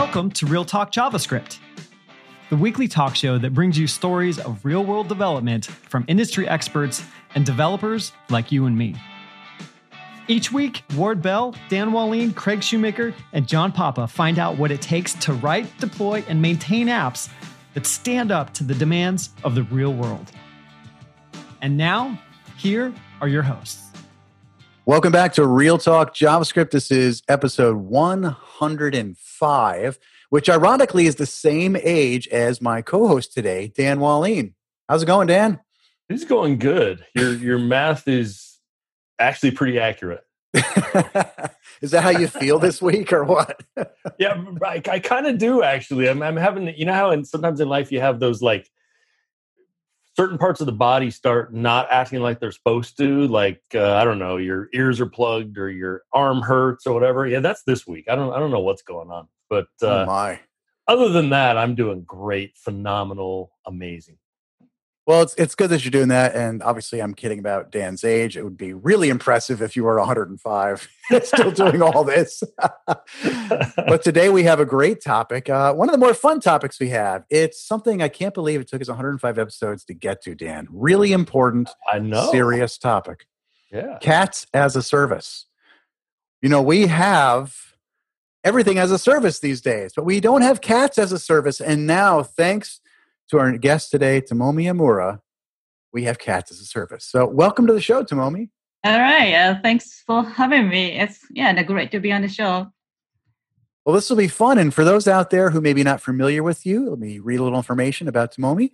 Welcome to Real Talk JavaScript, the weekly talk show that brings you stories of real-world development from industry experts and developers like you and me. Each week, Ward Bell, Dan Wallin, Craig Shoemaker, and John Papa find out what it takes to write, deploy, and maintain apps that stand up to the demands of the real world. And now, here are your hosts. Welcome back to Real Talk JavaScript. This is episode 105, which ironically is the same age as my co-host today, Dan Wallin. How's it going, Dan? It's going good. Your math is actually pretty accurate. Is that how you feel this week or what? Yeah, I kind of do actually. I'm having, you know how and sometimes in life you have those like certain parts of the body start not acting like they're supposed to, like, I don't know, your ears are plugged or your arm hurts or whatever. Yeah, that's this week. I don't know what's going on. But other than that, I'm doing great, phenomenal, amazing. Well, it's good that you're doing that. And obviously, I'm kidding about Dan's age. It would be really impressive if you were 105 still doing all this. But today we have a great topic. One of the more fun topics we have. It's something I can't believe it took us 105 episodes to get to, Dan. Really important, I know. Serious topic. Yeah. Cats as a service. You know, we have everything as a service these days, but we don't have cats as a service. And now, thanks to our guest today, Tomomi Imura, we have Cats as a Service. So welcome to the show, Tomomi. All right. Thanks for having me. It's great to be on the show. Well, this will be fun. And for those out there who may be not familiar with you, let me read a little information about Tomomi.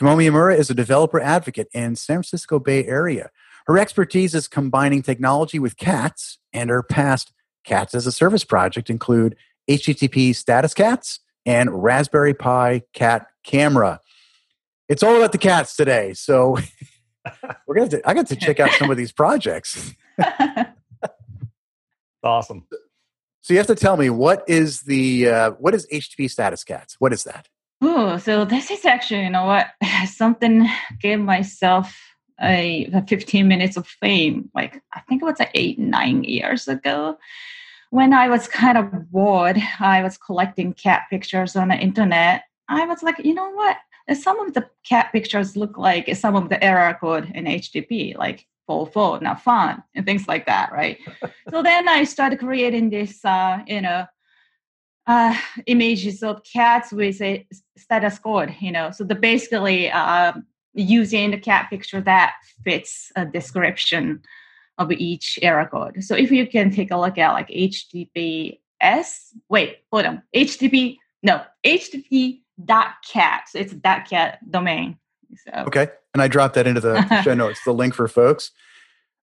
Tomomi Imura is a developer advocate in San Francisco Bay Area. Her expertise is combining technology with cats, and her past Cats as a Service project include HTTP Status Cats and Raspberry Pi Cat Camera. It's all about the cats today, so I got to check out some of these projects. Awesome. So you have to tell me, what is HTTP Status Cats? What is that? Oh, so this is actually, something gave myself 15 minutes of fame. Like I think it was 8-9 years ago. When I was kind of bored, I was collecting cat pictures on the internet. I was like, you know what? Some of the cat pictures look like some of the error code in HTTP, like 404, not found, and things like that, right? So then I started creating this, images of cats with a status code, So basically using the cat picture that fits a description of each error code. So if you can take a look at like HTTP.cat. So it's .cat domain. So. Okay. And I dropped that into the show notes, the link for folks.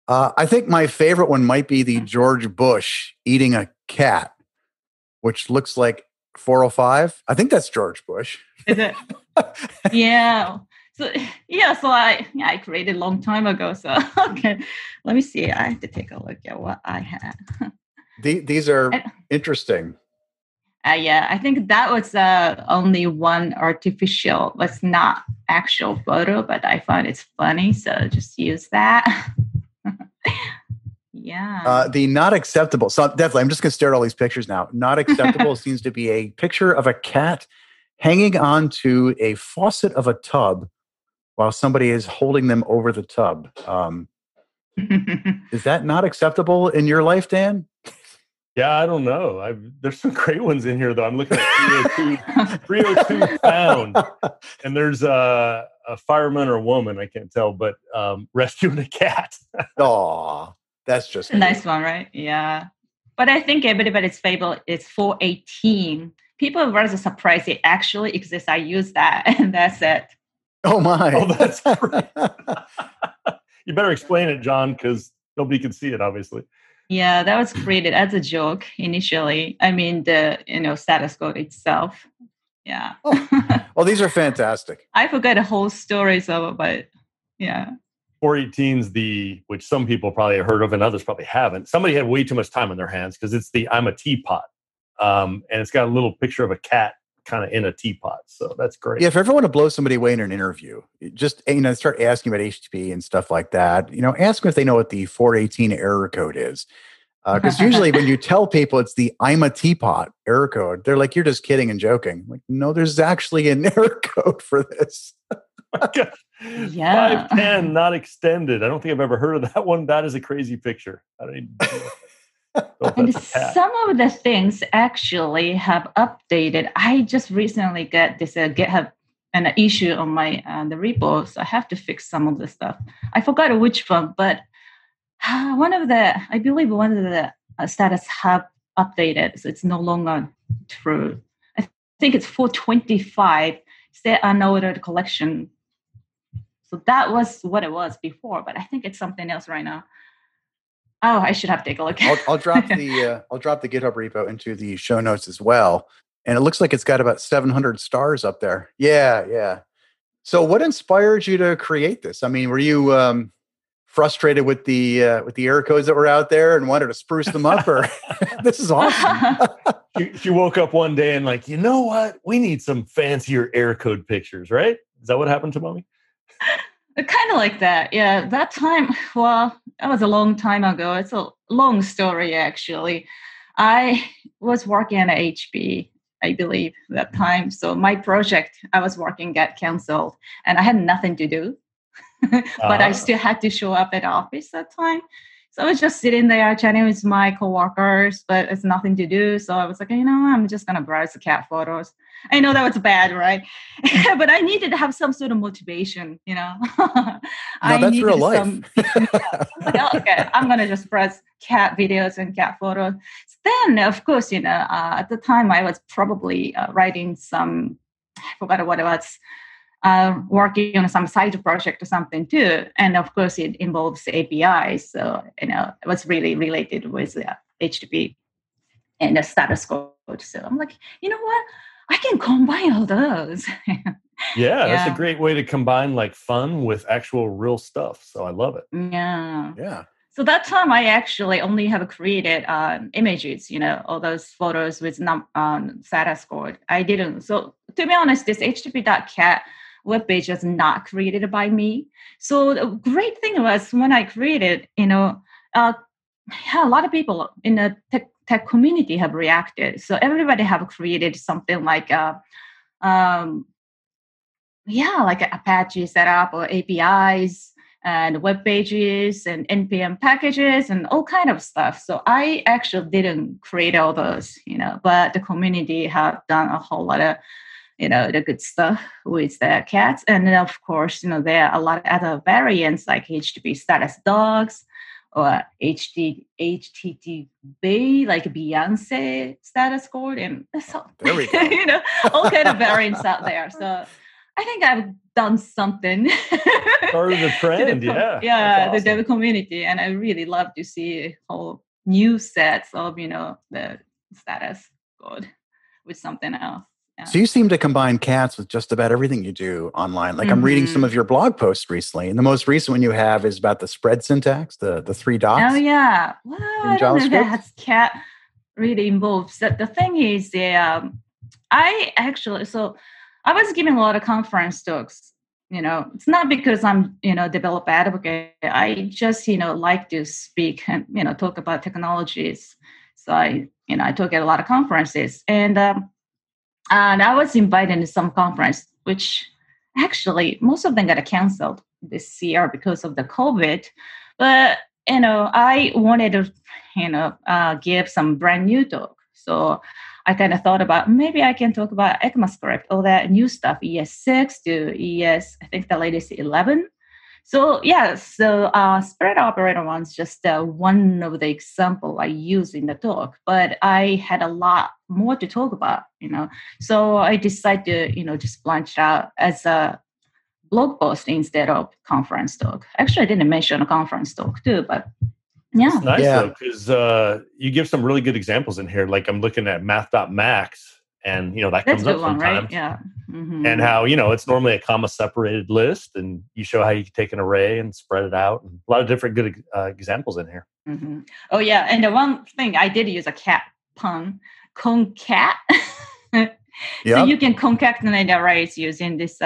I think my favorite one might be the George Bush eating a cat, which looks like 405. I think that's George Bush. Is it? Yeah. So, I created a long time ago. So, okay, let me see. I have to take a look at what I had. These are interesting. I think that was only one artificial, that's not actual photo, but I found it's funny. So just use that. Yeah. The not acceptable. So definitely, I'm just going to stare at all these pictures now. Not acceptable seems to be a picture of a cat hanging onto a faucet of a tub while somebody is holding them over the tub. Is that not acceptable in your life, Dan? Yeah, I don't know. There's some great ones in here, though. I'm looking at 302 pound. And there's a fireman or a woman, I can't tell, but rescuing a cat. Aw, that's just cool. Nice one, right? Yeah. But I think everybody's favorite is 418. People were surprised it actually exists. I use that, and that's it. Oh, my. Oh, that's great. You better explain it, John, because nobody can see it, obviously. Yeah, that was created as a joke initially. I mean, the status code itself. Yeah. Oh. Well, these are fantastic. I forgot the whole story, but yeah. 418's which some people probably have heard of and others probably haven't. Somebody had way too much time on their hands because it's the I'm a teapot. And it's got a little picture of a cat kind of in a teapot. So that's great. Yeah, if you ever want to blow somebody away in an interview, just start asking about HTTP and stuff like that. Ask them if they know what the 418 error code is. Because usually when you tell people it's the I'm a teapot error code, they're like, you're just kidding and joking. I'm like, no, there's actually an error code for this. Okay. Yeah. 510 not extended. I don't think I've ever heard of that one. That is a crazy picture. I don't even And some of the things actually have updated. I just recently got this GitHub an issue on my the repo, so I have to fix some of the stuff. I forgot which one, but I believe one of the status have updated, so it's no longer true. I think it's 425. It's the unordered collection. So that was what it was before, but I think it's something else right now. Oh, I should have to take a look. I'll drop the I'll drop the GitHub repo into the show notes as well. And it looks like it's got about 700 stars up there. Yeah, yeah. So, what inspired you to create this? I mean, were you frustrated with the error codes that were out there and wanted to spruce them up? Or this is awesome. She woke up one day and like, you know what? We need some fancier error code pictures, right? Is that what happened to Mommy? Kind of like that. Yeah. That time, well, that was a long time ago. It's a long story, actually. I was working at HP, I believe, that time. So my project I was working got canceled and I had nothing to do, but I still had to show up at office that time. So I was just sitting there chatting with my coworkers, but it's nothing to do. So I was like, you know, I'm just going to browse the cat photos. I know that was bad, right? But I needed to have some sort of motivation, you know. No, that's real life. Okay, I'm going to just browse cat videos and cat photos. So then, of course, you know, at the time I was probably writing some, I forgot what it was, working on some side project or something too. And of course it involves APIs. So, you know, it was really related with HTTP and the status code. So I'm like, you know what? I can combine all those. Yeah, that's a great way to combine like fun with actual real stuff. So I love it. Yeah. Yeah. So that time I actually only have created images, you know, all those photos with status code. I didn't. So to be honest, this HTTP.cat webpage was not created by me. So the great thing was when I created, you know, a lot of people in the tech community have reacted. So everybody have created something like, like Apache setup or APIs and web pages and NPM packages and all kind of stuff. So I actually didn't create all those, you know, but the community have done a whole lot of, you know, the good stuff with the cats. And then of course, you know, there are a lot of other variants like HTTP status dogs, or HTTP, like Beyonce status code, and so there we go. You know, all kind of variants out there. So I think I've done something. Part of the trend, yeah, awesome. The dev community, and I really love to see whole new sets of, you know, the status code with something else. Yeah. So you seem to combine cats with just about everything you do online. Like I'm reading some of your blog posts recently, and the most recent one you have is about the spread syntax, the three dots. Oh, yeah. Well, I don't know that cat really involves. The thing is, I was giving a lot of conference talks. You know, it's not because I'm, you know, developer advocate. I just, you know, like to speak and, you know, talk about technologies. So I talk at a lot of conferences. And I was invited to some conference, which actually most of them got canceled this year because of the COVID. But, you know, I wanted to, you know, give some brand new talk. So I kind of thought about maybe I can talk about ECMAScript, all that new stuff, ES6 to ES, I think the latest 11. So, yeah, spread operator one's just one of the example I use in the talk, but I had a lot more to talk about, you know. So I decided to, you know, just branch out as a blog post instead of conference talk. Actually, I didn't mention a conference talk too, but yeah. It's nice, though, because you give some really good examples in here. Like I'm looking at math.max, and, you know, that comes up sometimes. Right? Yeah. Mm-hmm. And how, you know, it's normally a comma-separated list, and you show how you can take an array and spread it out. And a lot of different good examples in here. Mm-hmm. Oh, yeah. And the one thing I did use a cat pun, concat. Yep. So you can concatenate arrays using this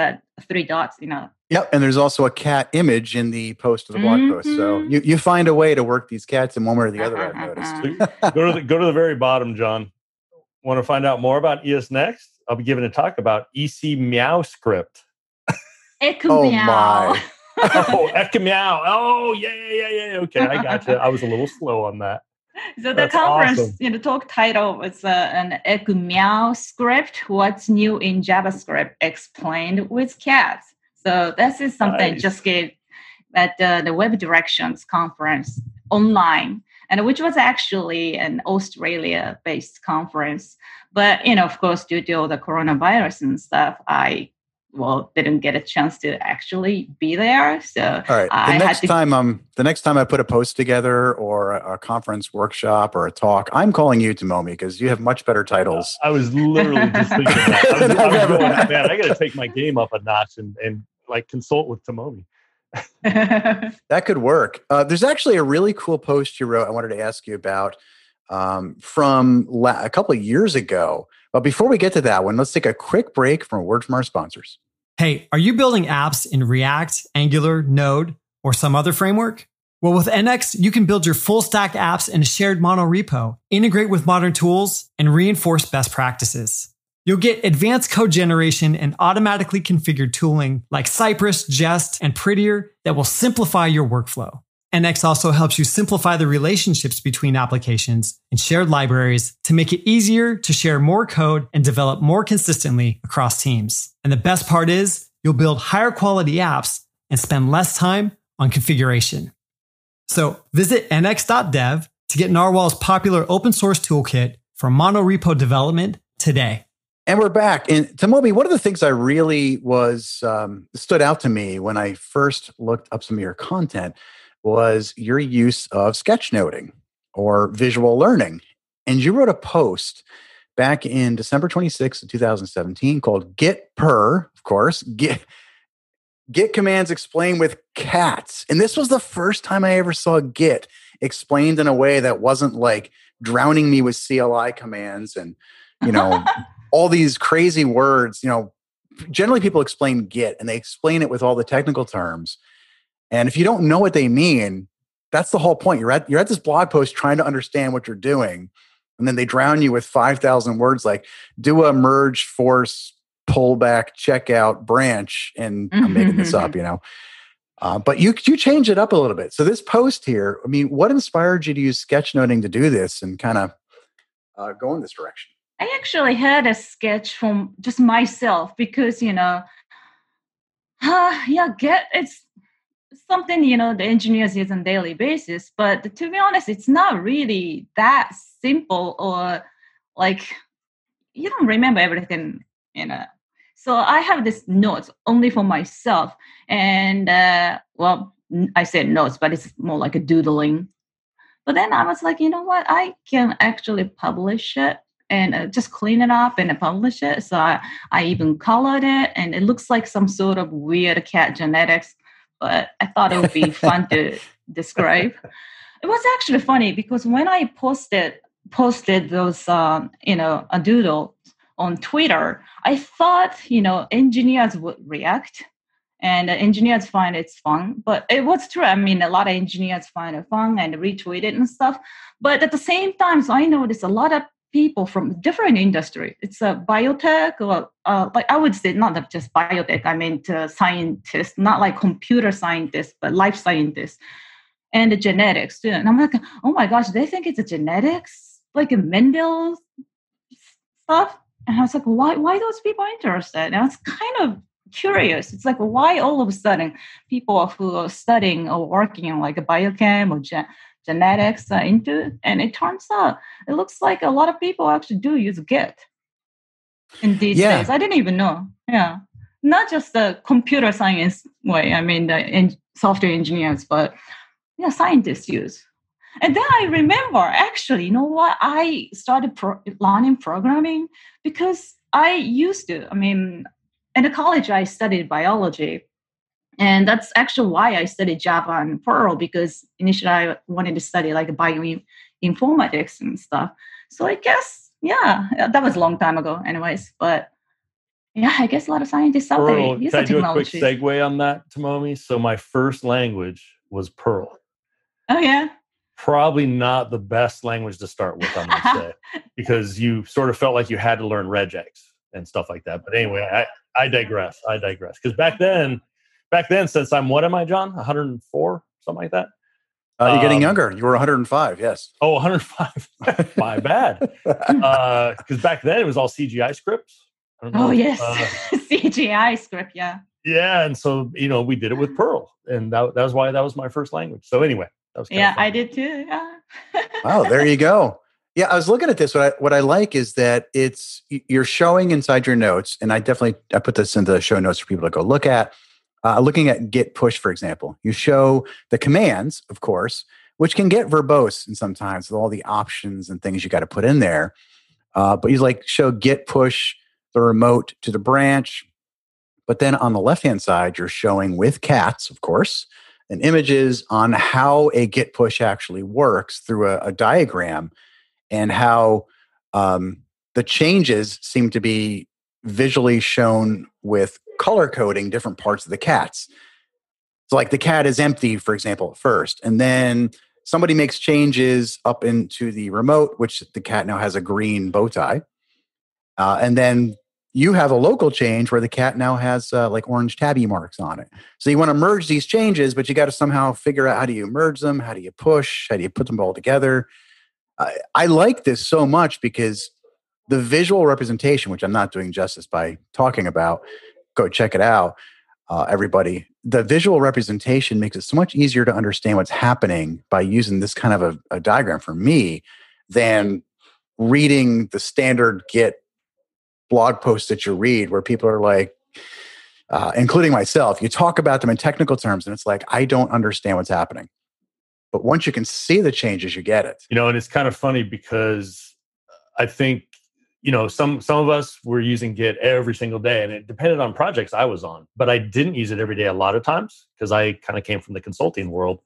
three dots, you know. Yep. And there's also a cat image in the post of the blog post. So you find a way to work these cats in one way or the other, I've noticed. Go to the very bottom, John. Want to find out more about ES Next? I'll be giving a talk about EC Meow Script. Oh, meow. My. Oh, Eka Meow. Oh, yeah. Okay, I got you. I was a little slow on that. So that's the conference, awesome. You know, talk title was an Eka Meow Script, What's New in JavaScript Explained with Cats. So this is something nice. Just gave at the Web Directions conference online, and which was actually an Australia-based conference. But, you know, of course, due to all the coronavirus and stuff, I didn't get a chance to actually be there. So all right. The next time I put a post together or a conference workshop or a talk, I'm calling you, Tomomi, because you have much better titles. I was literally just thinking that. Man, I got to take my game up a notch and like consult with Tomomi. That could work. There's actually a really cool post you wrote I wanted to ask you about from a couple of years ago. But before we get to that one, let's take a quick break from a word from our sponsors. Hey, are you building apps in React, Angular, Node, or some other framework? Well, with NX, you can build your full stack apps in a shared mono repo, integrate with modern tools, and reinforce best practices. You'll get advanced code generation and automatically configured tooling like Cypress, Jest, and Prettier that will simplify your workflow. NX also helps you simplify the relationships between applications and shared libraries to make it easier to share more code and develop more consistently across teams. And the best part is you'll build higher quality apps and spend less time on configuration. So visit nx.dev to get Narwhal's popular open source toolkit for monorepo development today. And we're back. And Tomomi, one of the things I really stood out to me when I first looked up some of your content was your use of sketchnoting or visual learning. And you wrote a post back in December 26th of 2017 called Git Purr, of course, Git commands explained with cats. And this was the first time I ever saw Git explained in a way that wasn't like drowning me with CLI commands and, you know, all these crazy words. You know, generally people explain Git and they explain it with all the technical terms. And if you don't know what they mean, that's the whole point. You're at this blog post trying to understand what you're doing, and then they drown you with 5,000 words like do a merge, force, pullback, checkout, branch, and I'm making this up, you know. But you change it up a little bit. So this post here, I mean, what inspired you to use sketchnoting to do this and kind of go in this direction? I actually had a sketch from just myself because, you know, it's something, you know, the engineers use on a daily basis, but to be honest, it's not really that simple or like you don't remember everything, you know. So I have this notes only for myself, and I said notes, but it's more like a doodling. But then I was like, you know what, I can actually publish it and just clean it up and publish it. So I even colored it, and it looks like some sort of weird cat genetics, but I thought it would be fun to describe. It was actually funny because when I posted those, a doodle on Twitter, I thought, you know, engineers would react and engineers find it's fun. But it was true. I mean, a lot of engineers find it fun and retweet it and stuff. But at the same time, so I noticed a lot of people from different industry. It's a biotech, or like I would say, not just biotech. I mean, scientists, not like computer scientists, but life scientists, and the genetics too. And I'm like, oh my gosh, they think it's a genetics, like a Mendel stuff. And I was like, why those people interested? And I was kind of curious. It's like, why all of a sudden people who are studying or working in like a biochem or genetics into it, and it turns out it looks like a lot of people actually do use Git in these days. I didn't even know. Yeah, not just the computer science way. I mean, the software engineers, but yeah, scientists use. And then I remember, actually, you know what? I started learning programming because I used to. I mean, in the college, I studied biology. And that's actually why I studied Java and Perl, because initially I wanted to study like bioinformatics and stuff. So I guess Yeah, that was a long time ago anyways. But yeah, I guess a lot of scientists out there use the technology. Can I do a quick segue on that, Tomomi? So my first language was Perl. Oh, yeah. Probably not the best language to start with, I'm going to say, because you sort of felt like you had to learn regex and stuff like that. But anyway, I digress. Because back then, since I'm, what am I, John? 104, something like that? You're getting younger. You were 105, yes. Oh, 105. My bad. Because back then, it was all CGI scripts. Oh, yes. CGI script, yeah. Yeah, and so, we did it with Perl. And that was why that was my first language. So anyway, that was kind of fun. I did too, yeah. Wow, there you go. Yeah, I was looking at this. What I like is that you're showing inside your notes, and I put this in the show notes for people to go look at. Looking at git push, for example, you show the commands, of course, which can get verbose and sometimes with all the options and things you got to put in there. But you show git push, the remote to the branch. But then on the left-hand side, you're showing with cats, of course, and images on how a git push actually works through a diagram and how the changes seem to be visually shown with color coding different parts of the cats. So the cat is empty, for example, at first, and then somebody makes changes up into the remote, which the cat now has a green bow tie. And then you have a local change where the cat now has orange tabby marks on it. So you want to merge these changes, but you got to somehow figure out how do you merge them? How do you push? How do you put them all together? I like this so much because the visual representation, which I'm not doing justice by talking about, go check it out, everybody. The visual representation makes it so much easier to understand what's happening by using this kind of a diagram for me than reading the standard Git blog post that you read where people are including myself, you talk about them in technical terms and it's I don't understand what's happening. But once you can see the changes, you get it. And it's kind of funny because I think some of us were using Git every single day, and it depended on projects I was on. But I didn't use it every day a lot of times because I kind of came from the consulting world,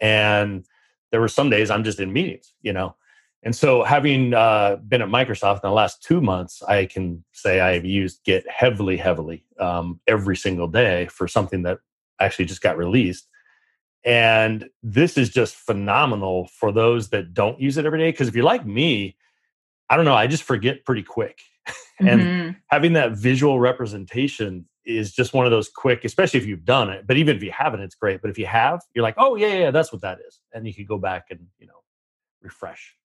and there were some days I'm just in meetings, And so, having been at Microsoft in the last 2 months, I can say I've used Git heavily every single day for something that actually just got released. And this is just phenomenal for those that don't use it every day. Because if you're like me, I don't know, I just forget pretty quick. And having that visual representation is just one of those quick, especially if you've done it, but even if you haven't, it's great. But if you have, you're like, oh yeah, that's what that is. And you can go back and, refresh.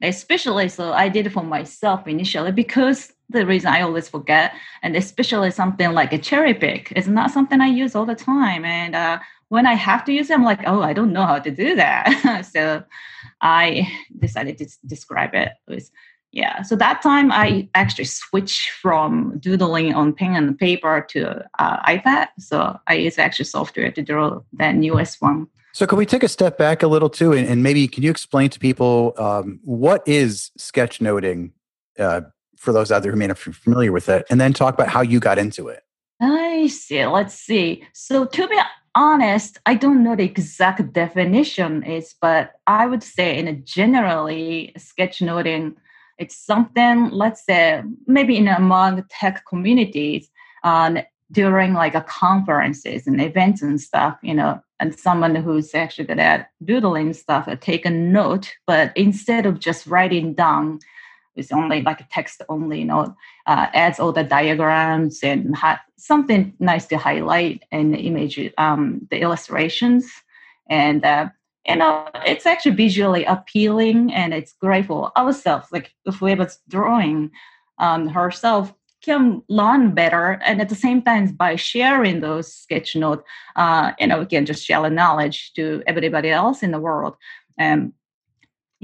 Especially, so I did it for myself initially because the reason I always forget, and especially something like a cherry pick, it's not something I use all the time. And when I have to use it, I'm like, oh, I don't know how to do that. So I decided to describe it. So that time I actually switched from doodling on pen and paper to iPad. So I use actually software to draw that newest one. So can we take a step back a little too, and maybe can you explain to people what is sketchnoting for those out there who may not be familiar with it, and then talk about how you got into it? I see. Let's see. So to be honest, I don't know the exact definition is, but I would say generally sketchnoting, it's something, let's say, maybe among tech communities during conferences and events and stuff, and someone who's actually good at doodling stuff, take a note, but instead of just writing down, it's only text only, adds all the diagrams and something nice to highlight and the image, the illustrations. And, it's actually visually appealing and it's great for ourselves. Whoever's drawing herself can learn better. And at the same time, by sharing those sketch notes, we can just share the knowledge to everybody else in the world. And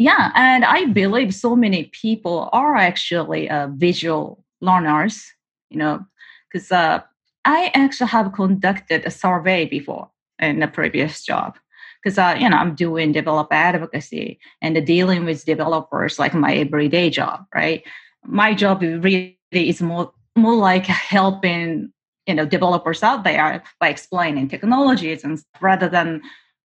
I believe so many people are actually visual learners, because I actually have conducted a survey before in the previous job, because, I'm doing developer advocacy and dealing with developers my everyday job, right? My job really is more like helping, developers out there by explaining technologies and rather than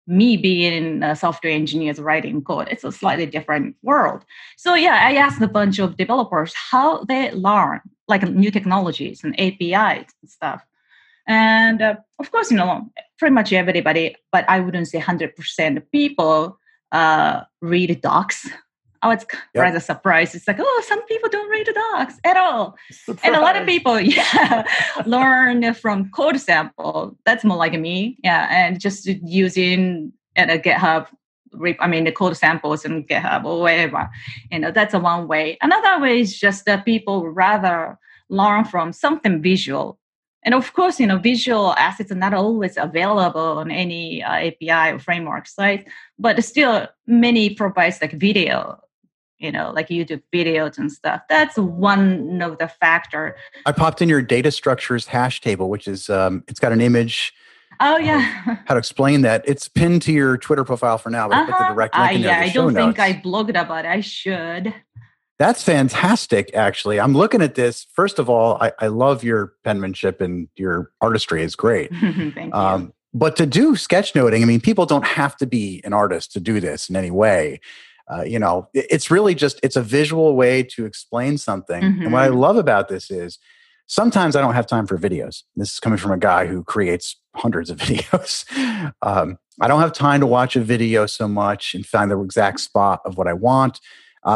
me being a software engineer writing code. It's a slightly different world. So yeah, I asked a bunch of developers how they learn like new technologies and APIs and stuff. And of course, you know, pretty much everybody, but I wouldn't say 100% of people read docs. I was rather surprised. It's like, oh, some people don't read docs at all. Surprise. And a lot of people, yeah, learn from code sample. That's more like me. Yeah. And just using a GitHub, the code samples in GitHub or whatever. You know, that's one way. Another way is just that people rather learn from something visual. And of course, you know, visual assets are not always available on any API or framework site, but still many provides like video, you know, like YouTube videos and stuff. That's one of the factor. I popped in your data structures hash table, which is, it's got an image. Oh, yeah. How to explain that. It's pinned to your Twitter profile for now, but I put the direct link in there. Yeah, I don't think I blogged about it. I should. That's fantastic, actually. I'm looking at this. First of all, I love your penmanship and your artistry is great. Thank you. But to do sketchnoting, I mean, people don't have to be an artist to do this in any way. You know, it's really just, it's a visual way to explain something. Mm-hmm. And what I love about this is sometimes I don't have time for videos. This is coming from a guy who creates hundreds of videos. I don't have time to watch a video so much and find the exact spot of what I want.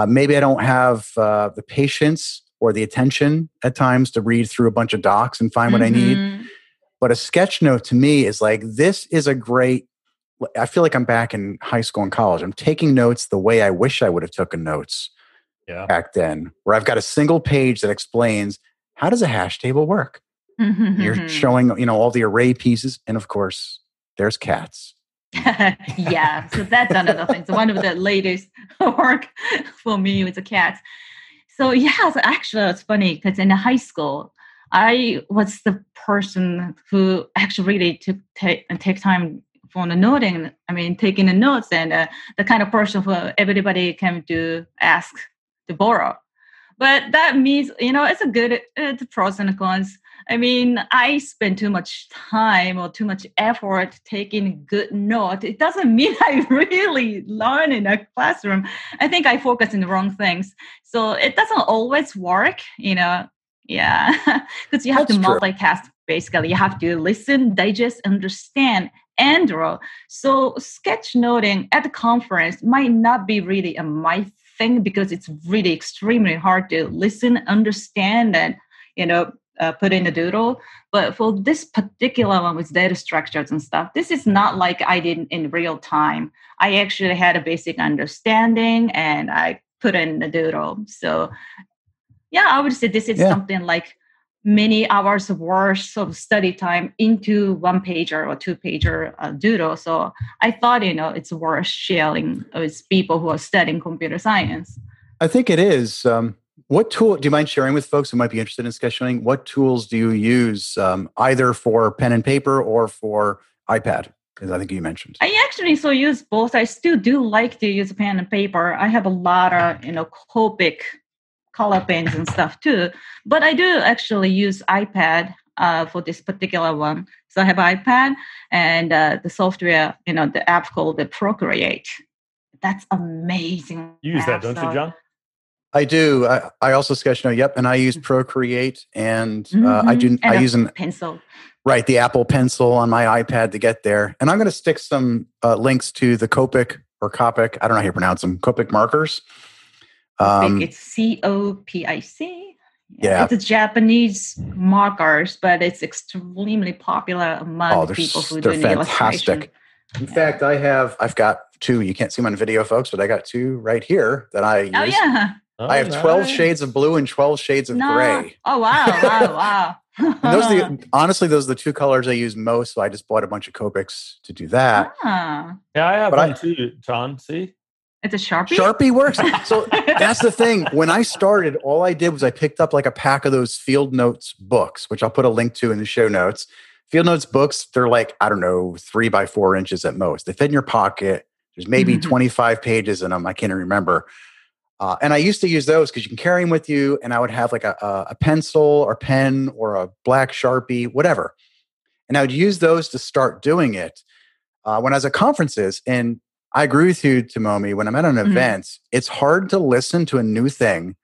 Maybe I don't have the patience or the attention at times to read through a bunch of docs and find what I need. But a sketch note to me is like, this is a great, I feel like I'm back in high school and college. I'm taking notes the way I wish I would have taken notes back then, where I've got a single page that explains how does a hash table work? You're showing, you know, all the array pieces. And of course, there's cats. Yeah, so that's another thing. So one of the latest work for me with the cats. So yeah, so actually it's funny because in high school, I was the person who actually really take time for the noting. I mean, taking the notes and the kind of person who everybody came to ask to borrow. But that means, you know, it's a good, it's pros and cons. I mean, I spend too much time or too much effort taking good note. It doesn't mean I really learn in a classroom. I think I focus on the wrong things. So it doesn't always work, you know. Yeah, because you have to multitask, basically. You have to listen, digest, understand, and draw. So sketchnoting at the conference might not be really my thing because it's really extremely hard to listen, understand, and, you know, put in a doodle. But for this particular one with data structures and stuff, this is not like I did in real time. I actually had a basic understanding and I put in the doodle. So yeah, I would say this is something like many hours worth of study time into one pager or two pager doodle. So I thought, you know, it's worth sharing with people who are studying computer science. I think it is. What tool, do you mind sharing with folks who might be interested in sketchnoting? What tools do you use either for pen and paper or for iPad? Because I think you mentioned. I actually use both. I still do like to use pen and paper. I have a lot of, you know, Copic color pens and stuff too. But I do actually use iPad for this particular one. So I have iPad and the software, you know, the app called the Procreate. That's amazing. You use that, don't you, John? I do. I also sketchnote. Yep, and I use Procreate, and I use a pencil. Right, the Apple Pencil on my iPad to get there. And I'm going to stick some links to the Copic. I don't know how you pronounce them. Copic markers. It's Copic. Yeah, it's a Japanese markers, but it's extremely popular among people who do illustration. In fact, I've got two. You can't see them on video, folks, but I got two right here that I use. Oh yeah. I have 12 shades of blue and 12 shades of gray. Oh, wow. Those are those are the two colors I use most. So I just bought a bunch of Copics to do that. Yeah, I have one too, John. See? It's a Sharpie? Sharpie works. So that's the thing. When I started, all I did was I picked up like a pack of those Field Notes books, which I'll put a link to in the show notes. Field Notes books, they're like, I don't know, 3 by 4 inches at most. They fit in your pocket. There's maybe 25 pages in them. I can't remember. And I used to use those because you can carry them with you. And I would have like a pencil or pen or a black Sharpie, whatever. And I would use those to start doing it. when I was at conferences. And I agree with you, Tomomi. When I'm at an event, it's hard to listen to a new thing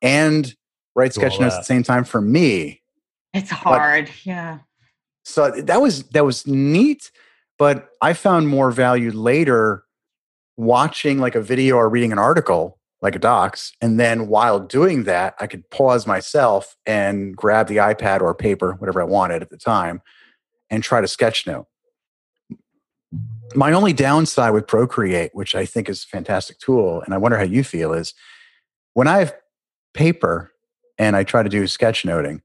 and write sketch notes at the same time for me. It's hard, yeah. So that was neat, but I found more value later watching like a video or reading an article, like a docs, and then while doing that, I could pause myself and grab the iPad or paper, whatever I wanted at the time, and try to sketch note. My only downside with Procreate, which I think is a fantastic tool, and I wonder how you feel, is when I have paper and I try to do sketchnoting,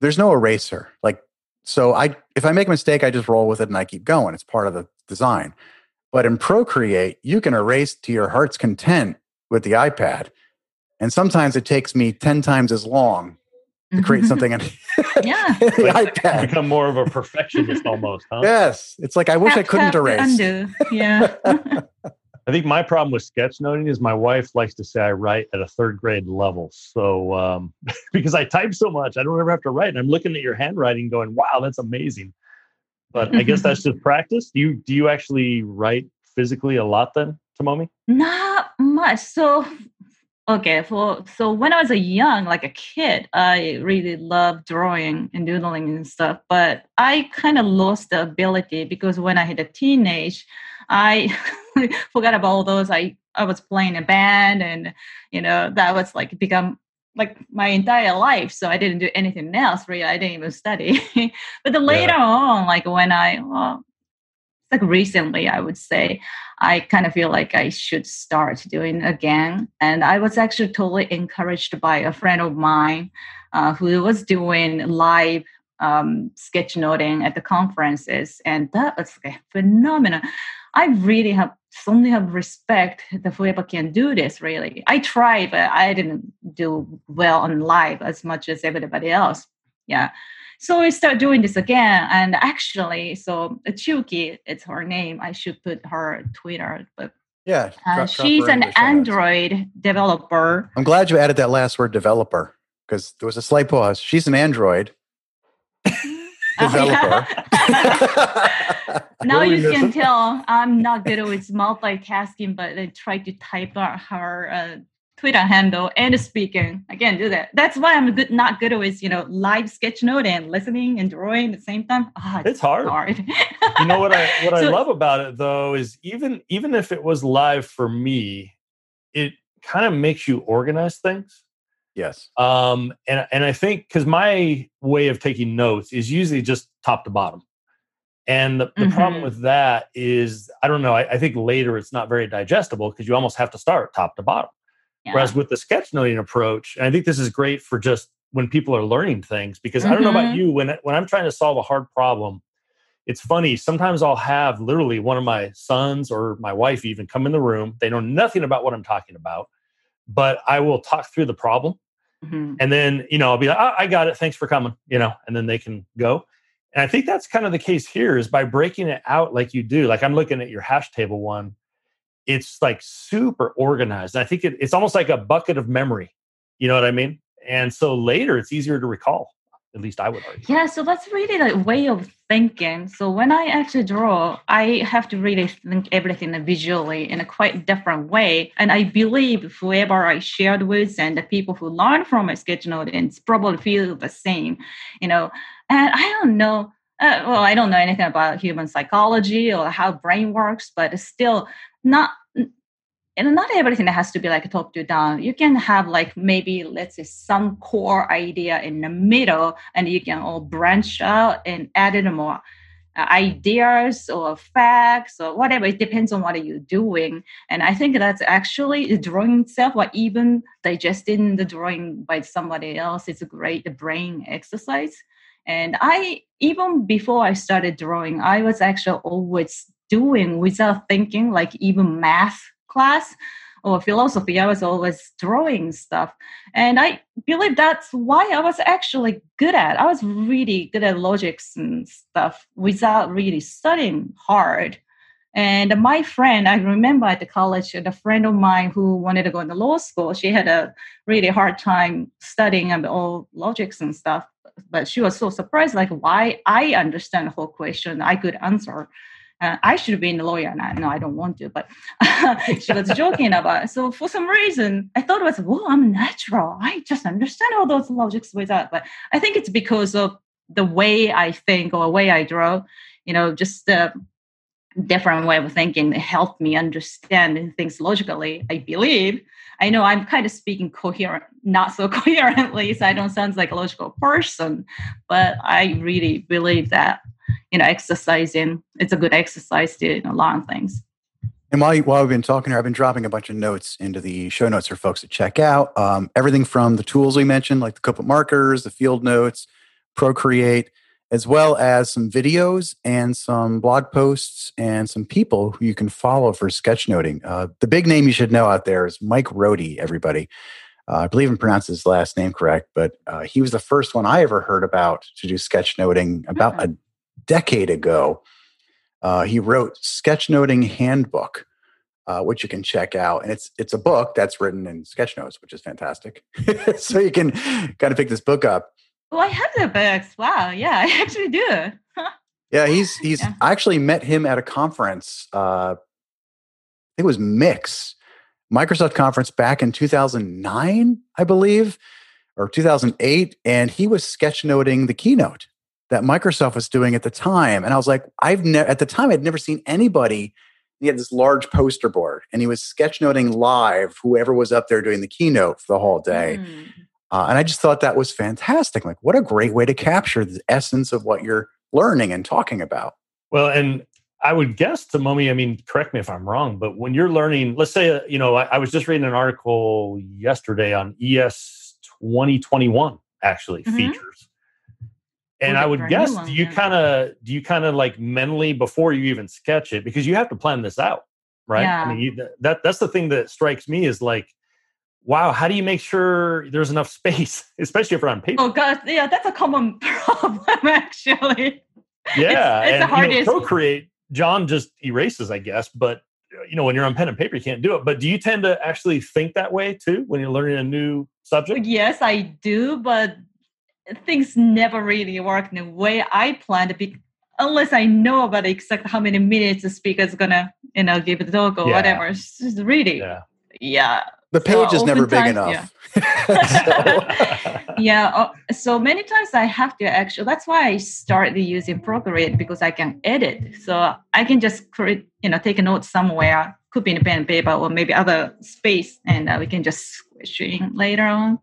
there's no eraser. Like, so if I make a mistake, I just roll with it and I keep going. It's part of the design. But in Procreate, you can erase to your heart's content with the iPad. And sometimes it takes me 10 times as long to create something on the iPad. Become more of a perfectionist almost, huh? Yes. It's like, I wish I couldn't erase. Undo. Yeah. I think my problem with sketchnoting is my wife likes to say I write at a third grade level. So, because I type so much, I don't ever have to write. And I'm looking at your handwriting going, wow, that's amazing. But I guess that's just practice. Do you actually write physically a lot then, Tomomi? Not much. So when I was a kid, I really loved drawing and doodling and stuff, but I kind of lost the ability because when I hit a teenage, I forgot about all those. I was playing a band and, that was like become like my entire life. So I didn't do anything else really. I didn't even study. But then later on, like when recently, I would say, I kind of feel like I should start doing again. And I was actually totally encouraged by a friend of mine who was doing live sketchnoting at the conferences. And that was phenomenal. I really have respect that whoever can do this, really. I tried, but I didn't do well on live as much as everybody else. Yeah. So I start doing this again, and actually, so Chiuki, it's her name. I should put her Twitter, but she's an Android developer. I'm glad you added that last word, developer, because there was a slight pause. She's an Android developer. Now you can tell I'm not good with multitasking, but I tried to type out her Twitter handle and speaking. I can't do that. That's why I'm not good with, live sketchnoting and listening and drawing at the same time. It's hard. You know what I love about it though is even if it was live for me, it kind of makes you organize things. Yes. And I think because my way of taking notes is usually just top to bottom. And the problem with that is, I don't know, I think later it's not very digestible because you almost have to start top to bottom. Yeah. Whereas with the sketchnoting approach, and I think this is great for just when people are learning things, because I don't know about you, when I'm trying to solve a hard problem, it's funny. Sometimes I'll have literally one of my sons or my wife even come in the room. They know nothing about what I'm talking about, but I will talk through the problem. And then, I'll be like, oh, I got it. Thanks for coming, and then they can go. And I think that's kind of the case here is by breaking it out like you do. Like I'm looking at your hash table one. It's like super organized. And I think it's almost like a bucket of memory. You know what I mean? And so later it's easier to recall. At least I would argue. Yeah. So that's really the way of thinking. So when I actually draw, I have to really think everything visually in a quite different way. And I believe whoever I shared with and the people who learn from my sketchnoting probably feel the same, and I don't know. I don't know anything about human psychology or how brain works, but it's still not everything that has to be like a top to down. You can have like maybe, let's say, some core idea in the middle, and you can all branch out and add in more ideas or facts or whatever. It depends on what you're doing. And I think that's actually the drawing itself, or even digesting the drawing by somebody else. It's a great brain exercise. And I, even before I started drawing, I was actually always doing without thinking, like even math class or philosophy, I was always drawing stuff. And I believe that's why I was actually good at. I was really good at logics and stuff without really studying hard. And my friend, I remember at the college, a friend of mine who wanted to go into law school, she had a really hard time studying all logics and stuff. But she was so surprised, like why I understand the whole question, I could answer I should be in the lawyer, and I don't want to, but she was joking about it. So for some reason, I thought it was, well, I'm natural. I just understand all those logics without. But I think it's because of the way I think or the way I draw, you know, just the different way of thinking helped me understand things logically, I believe. I know I'm kind of speaking coherent, not so coherently, so I don't sound like a logical person, but I really believe that, you know, exercising, it's a good exercise to, you know, learn things. And while we've been talking here, I've been dropping a bunch of notes into the show notes for folks to check out. Everything from the tools we mentioned, like the Copic markers, the Field Notes, Procreate, as well as some videos and some blog posts and some people who you can follow for sketchnoting. The big name you should know out there is Mike Rohde, everybody. I believe I'm pronouncing his last name correct, but he was the first one I ever heard about to do sketchnoting about a decade ago. He wrote Sketchnoting Handbook, which you can check out. And it's a book that's written in sketchnotes, which is fantastic. So you can kind of pick this book up. Oh, I have the books. Wow. Yeah, I actually do. Yeah, he's I actually met him at a conference. It was MIX, Microsoft conference back in 2009, I believe, or 2008. And he was sketchnoting the keynote that Microsoft was doing at the time. And I was like, at the time, I'd never seen anybody. He had this large poster board and he was sketchnoting live whoever was up there doing the keynote for the whole day. Mm. And I just thought that was fantastic. Like, what a great way to capture the essence of what you're learning and talking about. Well, and I would guess, Tomomi, I mean, correct me if I'm wrong, but when you're learning, let's say, you know, I was just reading an article yesterday on ES 2021, actually, features. And I would guess, do you kind of like mentally, before you even sketch it, because you have to plan this out, right? Yeah. I mean, that's the thing that strikes me is like, wow, how do you make sure there's enough space, especially if we're on paper? Oh, God, yeah, that's a common problem, actually. Yeah, it's the hardest. You know, Procreate, John just erases, I guess, but you know, when you're on pen and paper, you can't do it. But do you tend to actually think that way, too, when you're learning a new subject? Yes, I do, but things never really work in the way I planned, unless I know about exactly how many minutes the speaker's going to, you know, give the talk or whatever. It's just really, yeah. The page is never big enough. Yeah. So many times I have to actually, that's why I started using Procreate, because I can edit. So I can just create, you know, take a note somewhere, could be in a pen and paper or maybe other space, and we can just switch in later on.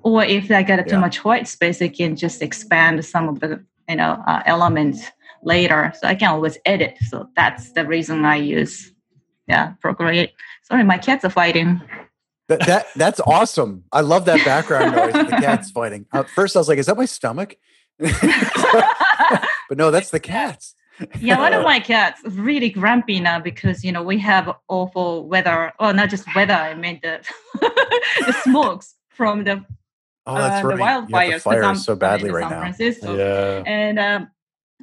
Or if I got too much white space, I can just expand some of the, you know, elements later. So I can always edit. So that's the reason I use Procreate. Sorry, my cats are fighting. That's awesome. I love that background noise of the cats fighting. First, I was like, is that my stomach? But no, that's the cats. Yeah, one of my cats is really grumpy now because, you know, we have awful weather. Well, not just weather. I mean, the smokes from the, that's right. The wildfires. The fire is so badly right now. Francisco. Yeah. And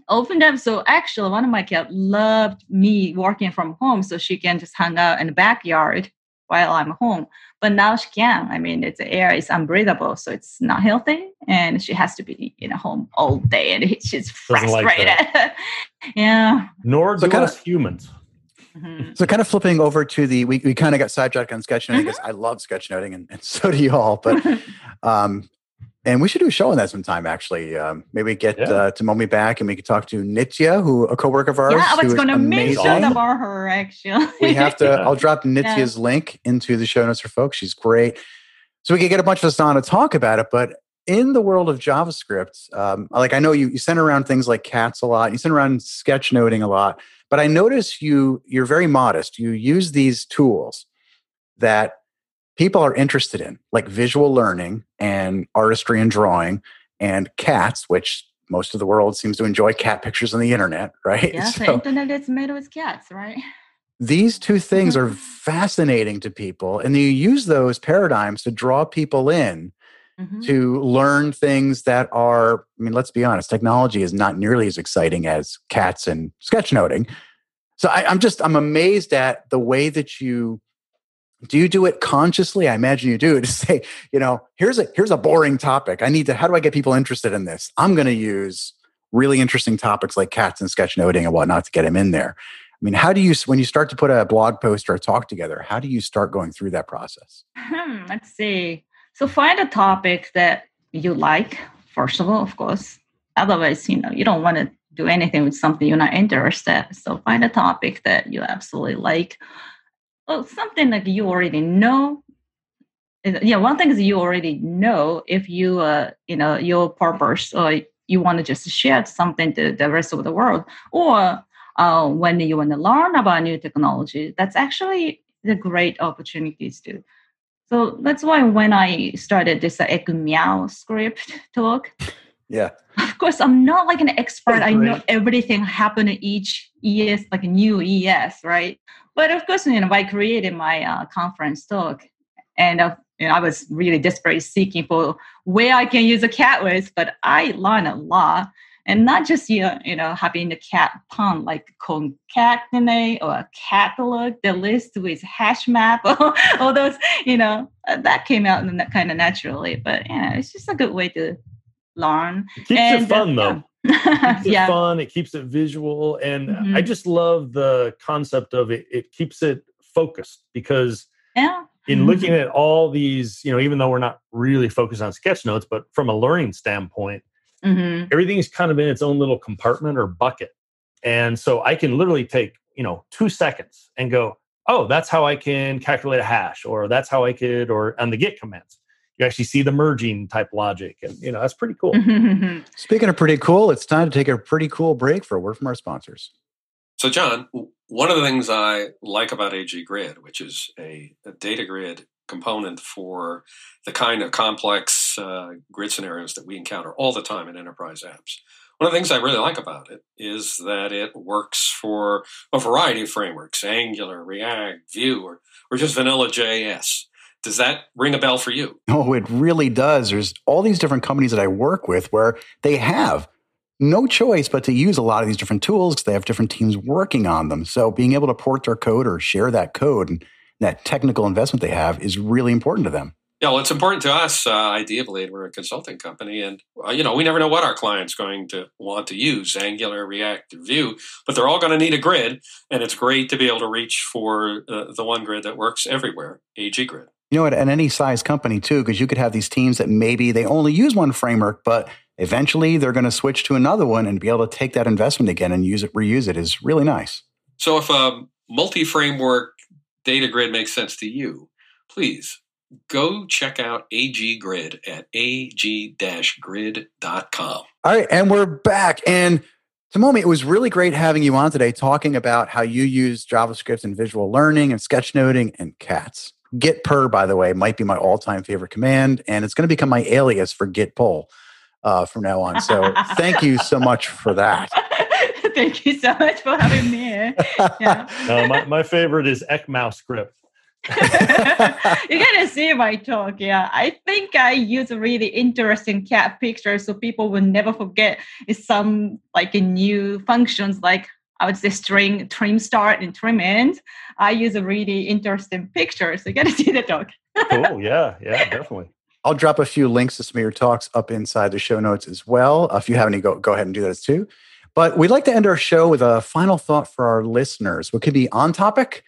oftentimes, so actually one of my cats loved me working from home so she can just hang out in the backyard while I'm home. But now she can't. I mean, the air is unbreathable, so it's not healthy. And she has to be in a home all day, and she's frustrated. Like Nor do us humans. Mm-hmm. So kind of flipping over to we kind of got sidetracked on sketchnoting because I love sketchnoting, and so do you all. But, and we should do a show on that sometime, actually. Maybe get Tomomi back, and we could talk to Nitya, a coworker of ours. Yeah, I was going to mention about her, actually. We have to. I'll drop Nitya's link into the show notes for folks. She's great. So we could get a bunch of us on to talk about it. But in the world of JavaScript, like I know you send around things like cats a lot. You send around sketchnoting a lot. But I notice you're very modest. You use these tools that people are interested in, like visual learning and artistry and drawing and cats, which most of the world seems to enjoy cat pictures on the internet, right? Yeah, so the internet is made with cats, right? These two things are fascinating to people. And you use those paradigms to draw people in to learn things that are, I mean, let's be honest, technology is not nearly as exciting as cats and sketchnoting. So I'm amazed at the way that you do it consciously? I imagine you do, to say, you know, here's a boring topic. I need to, how do I get people interested in this? I'm going to use really interesting topics like cats and sketchnoting and whatnot to get him in there. I mean, how do you, when you start to put a blog post or a talk together, how do you start going through that process? Let's see. So find a topic that you like, first of all, of course. Otherwise, you don't want to do anything with something you're not interested in. So find a topic that you absolutely like. Well, something that you already know. Yeah, one thing is you already know if you, your purpose or you want to just share something to the rest of the world, or when you want to learn about new technology, that's actually the great opportunities too. So that's why when I started this EC Meow Script talk, yeah, of course I'm not like an expert. I know everything happened in each ES, like a new ES, right? But of course, I created my conference talk. And I was really desperately seeking for where I can use a cat with, but I learned a lot. And not just, having the cat pun, like concatenate or catalog, the list with hash map, all those, that came out and that kind of naturally. But, it's just a good way to learn. It keeps it fun, though. It keeps it fun. It keeps it visual. And I just love the concept of it. It keeps it focused because... Yeah. In looking at all these, even though we're not really focused on sketchnotes, but from a learning standpoint, everything's kind of in its own little compartment or bucket. And so I can literally take, 2 seconds and go, oh, that's how I can calculate a hash, or that's how I could, or on the Git commands. You actually see the merging type logic. And, that's pretty cool. Speaking of pretty cool, it's time to take a pretty cool break for a word from our sponsors. So, John, one of the things I like about AG Grid, which is a data grid component for the kind of complex grid scenarios that we encounter all the time in enterprise apps, one of the things I really like about it is that it works for a variety of frameworks, Angular, React, Vue, or just vanilla JS. Does that ring a bell for you? Oh, it really does. There's all these different companies that I work with where they have no choice but to use a lot of these different tools because they have different teams working on them. So being able to port their code or share that code and that technical investment they have is really important to them. Yeah, well, it's important to us. Ideally, we're a consulting company, and we never know what our client's going to want to use, Angular, React, Vue, but they're all going to need a grid, and it's great to be able to reach for the one grid that works everywhere, AG Grid. At any size company, too, because you could have these teams that maybe they only use one framework, but eventually, they're going to switch to another one and be able to take that investment again and reuse it is really nice. So if a multi-framework data grid makes sense to you, please go check out AG Grid at ag-grid.com. All right, and we're back. And Tomomi, it was really great having you on today talking about how you use JavaScript and visual learning and sketchnoting and cats. Git Purr, by the way, might be my all-time favorite command, and it's going to become my alias for Git Pull. From now on. So thank you so much for that. Thank you so much for having me here. Yeah. My favorite is EC Meow Script. You're going to see my talk, yeah. I think I use a really interesting cat picture so people will never forget some new functions like I would say string, trim start and trim end. I use a really interesting picture. So you're going to see the talk. Cool, yeah, definitely. I'll drop a few links to some of your talks up inside the show notes as well. If you have any, go ahead and do those too. But we'd like to end our show with a final thought for our listeners. What could be on topic,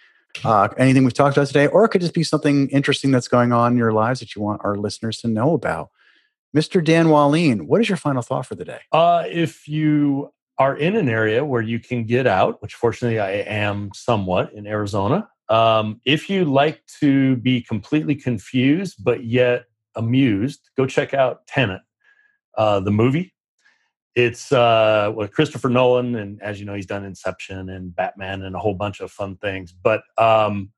anything we've talked about today, or it could just be something interesting that's going on in your lives that you want our listeners to know about. Mr. Dan Wallin, what is your final thought for the day? If you are in an area where you can get out, which fortunately I am somewhat in Arizona, if you like to be completely confused, but yet amused, go check out Tenet, the movie. It's with Christopher Nolan, and as you know, he's done Inception and Batman and a whole bunch of fun things. But I'm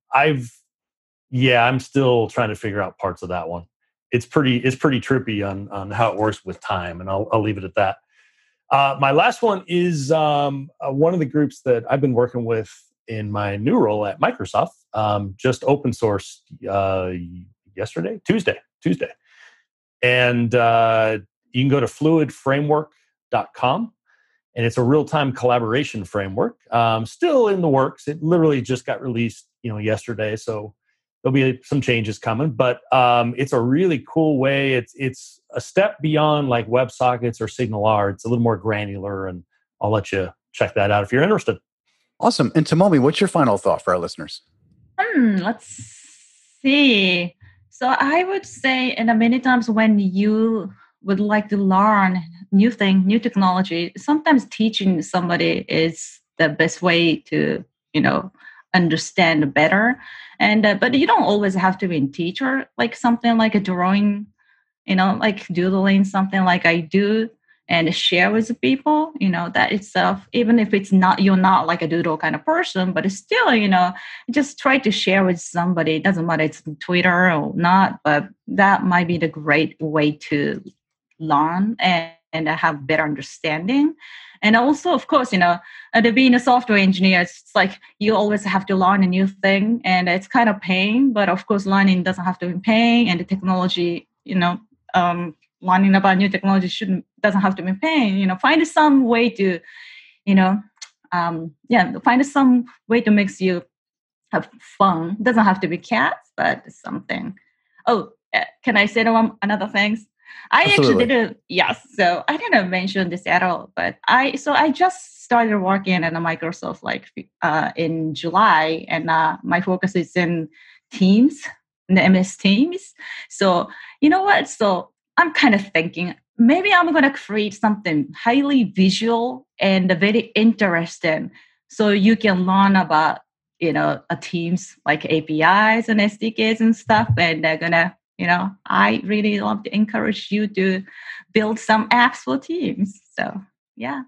still trying to figure out parts of that one. It's pretty trippy on how it works with time, and I'll leave it at that. My last one is one of the groups that I've been working with in my new role at Microsoft, just open-sourced Tuesday. And you can go to fluidframework.com, and it's a real-time collaboration framework. Still in the works. It literally just got released, yesterday. So There'll be some changes coming, but it's a really cool way. It's a step beyond like WebSockets or SignalR. It's a little more granular, and I'll let you check that out if you're interested. Awesome. And Tomomi, what's your final thought for our listeners? Let's see. So I would say in the many times when you would like to learn new thing, new technology, sometimes teaching somebody is the best way to, understand better. And but you don't always have to be a teacher, like something like a drawing, like doodling, something like I do and share with people, that itself, even if it's not, you're not like a doodle kind of person, but it's still, just try to share with somebody. It doesn't matter it's Twitter or not, but that might be the great way to learn and have better understanding. And also, of course, to being a software engineer, it's like you always have to learn a new thing, and it's kind of pain. But of course, learning doesn't have to be pain, and the technology, learning about new technology doesn't have to be pain. Find some way to, find some way to make you have fun. It doesn't have to be cats, but something. Oh, can I say another thing? I Absolutely. Actually didn't, yes. So I didn't mention this at all, but I just started working at Microsoft in July, and my focus is in Teams, in the MS Teams. So you know what? So I'm kind of thinking maybe I'm going to create something highly visual and very interesting, so you can learn about a Teams like APIs and SDKs and stuff, and they're gonna. I really love to encourage you to build some apps for Teams. So, yeah.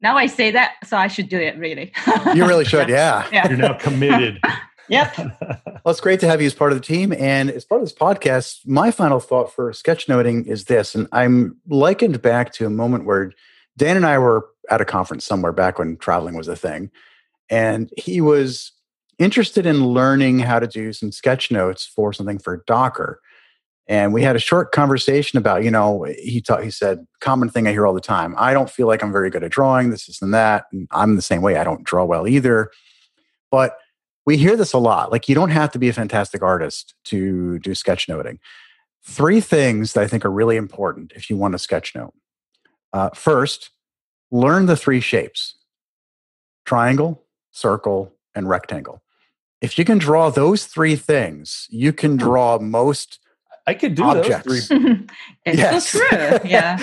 Now I say that, so I should do it, really. You really should, yeah. You're now committed. Yep. Well, it's great to have you as part of the team. And as part of this podcast, my final thought for sketchnoting is this. And I'm likened back to a moment where Dan and I were at a conference somewhere back when traveling was a thing. And he was interested in learning how to do some sketch notes for something for Docker. And we had a short conversation about, he said, common thing I hear all the time, I don't feel like I'm very good at drawing, this, this, and that. And I'm the same way. I don't draw well either. But we hear this a lot. Like, you don't have to be a fantastic artist to do sketchnoting. Three things that I think are really important if you want to sketchnote. First, learn the three shapes. Triangle, circle, and rectangle. If you can draw those three things, you can draw most objects. I could do those three. It's yes. So true. Yeah.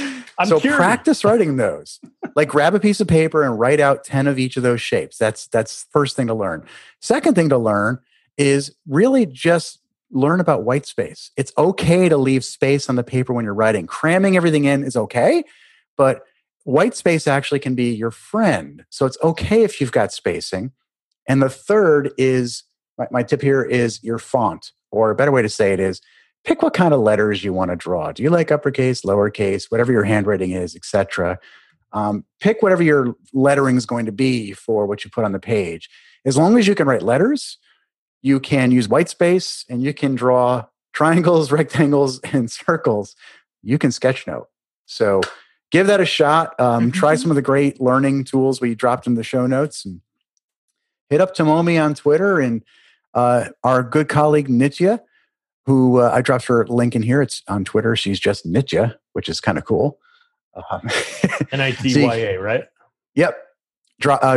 So curious. Practice writing those. Like, grab a piece of paper and write out 10 of each of those shapes. That's first thing to learn. Second thing to learn is really just learn about white space. It's okay to leave space on the paper when you're writing. Cramming everything in is okay, but white space actually can be your friend. So it's okay if you've got spacing. And the third is, my tip here is your font, or a better way to say it is, pick what kind of letters you want to draw. Do you like uppercase, lowercase, whatever your handwriting is, etc. Pick whatever your lettering is going to be for what you put on the page. As long as you can write letters, you can use white space, and you can draw triangles, rectangles, and circles. You can sketchnote. So give that a shot. Try some of the great learning tools we dropped in the show notes, and hit up Tomomi on Twitter and our good colleague Nitya, who I dropped her link in here. It's on Twitter. She's just Nitya, which is kind of cool. Nitya, right? Yep.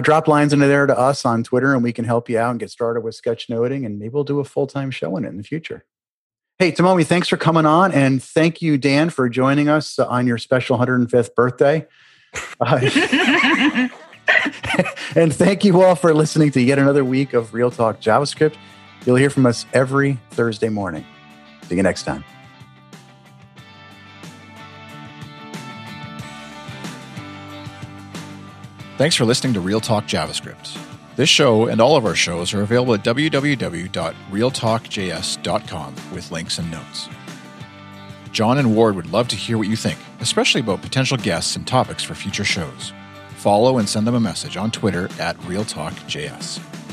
Drop lines into there to us on Twitter, and we can help you out and get started with sketchnoting. And maybe we'll do a full-time show in it in the future. Hey, Tomomi, thanks for coming on. And thank you, Dan, for joining us on your special 105th birthday. And thank you all for listening to yet another week of Real Talk JavaScript. You'll hear from us every Thursday morning. See you next time. Thanks for listening to Real Talk JavaScript. This show and all of our shows are available at www.realtalkjs.com with links and notes. John and Ward would love to hear what you think, especially about potential guests and topics for future shows. Follow and send them a message on Twitter @RealTalkJS.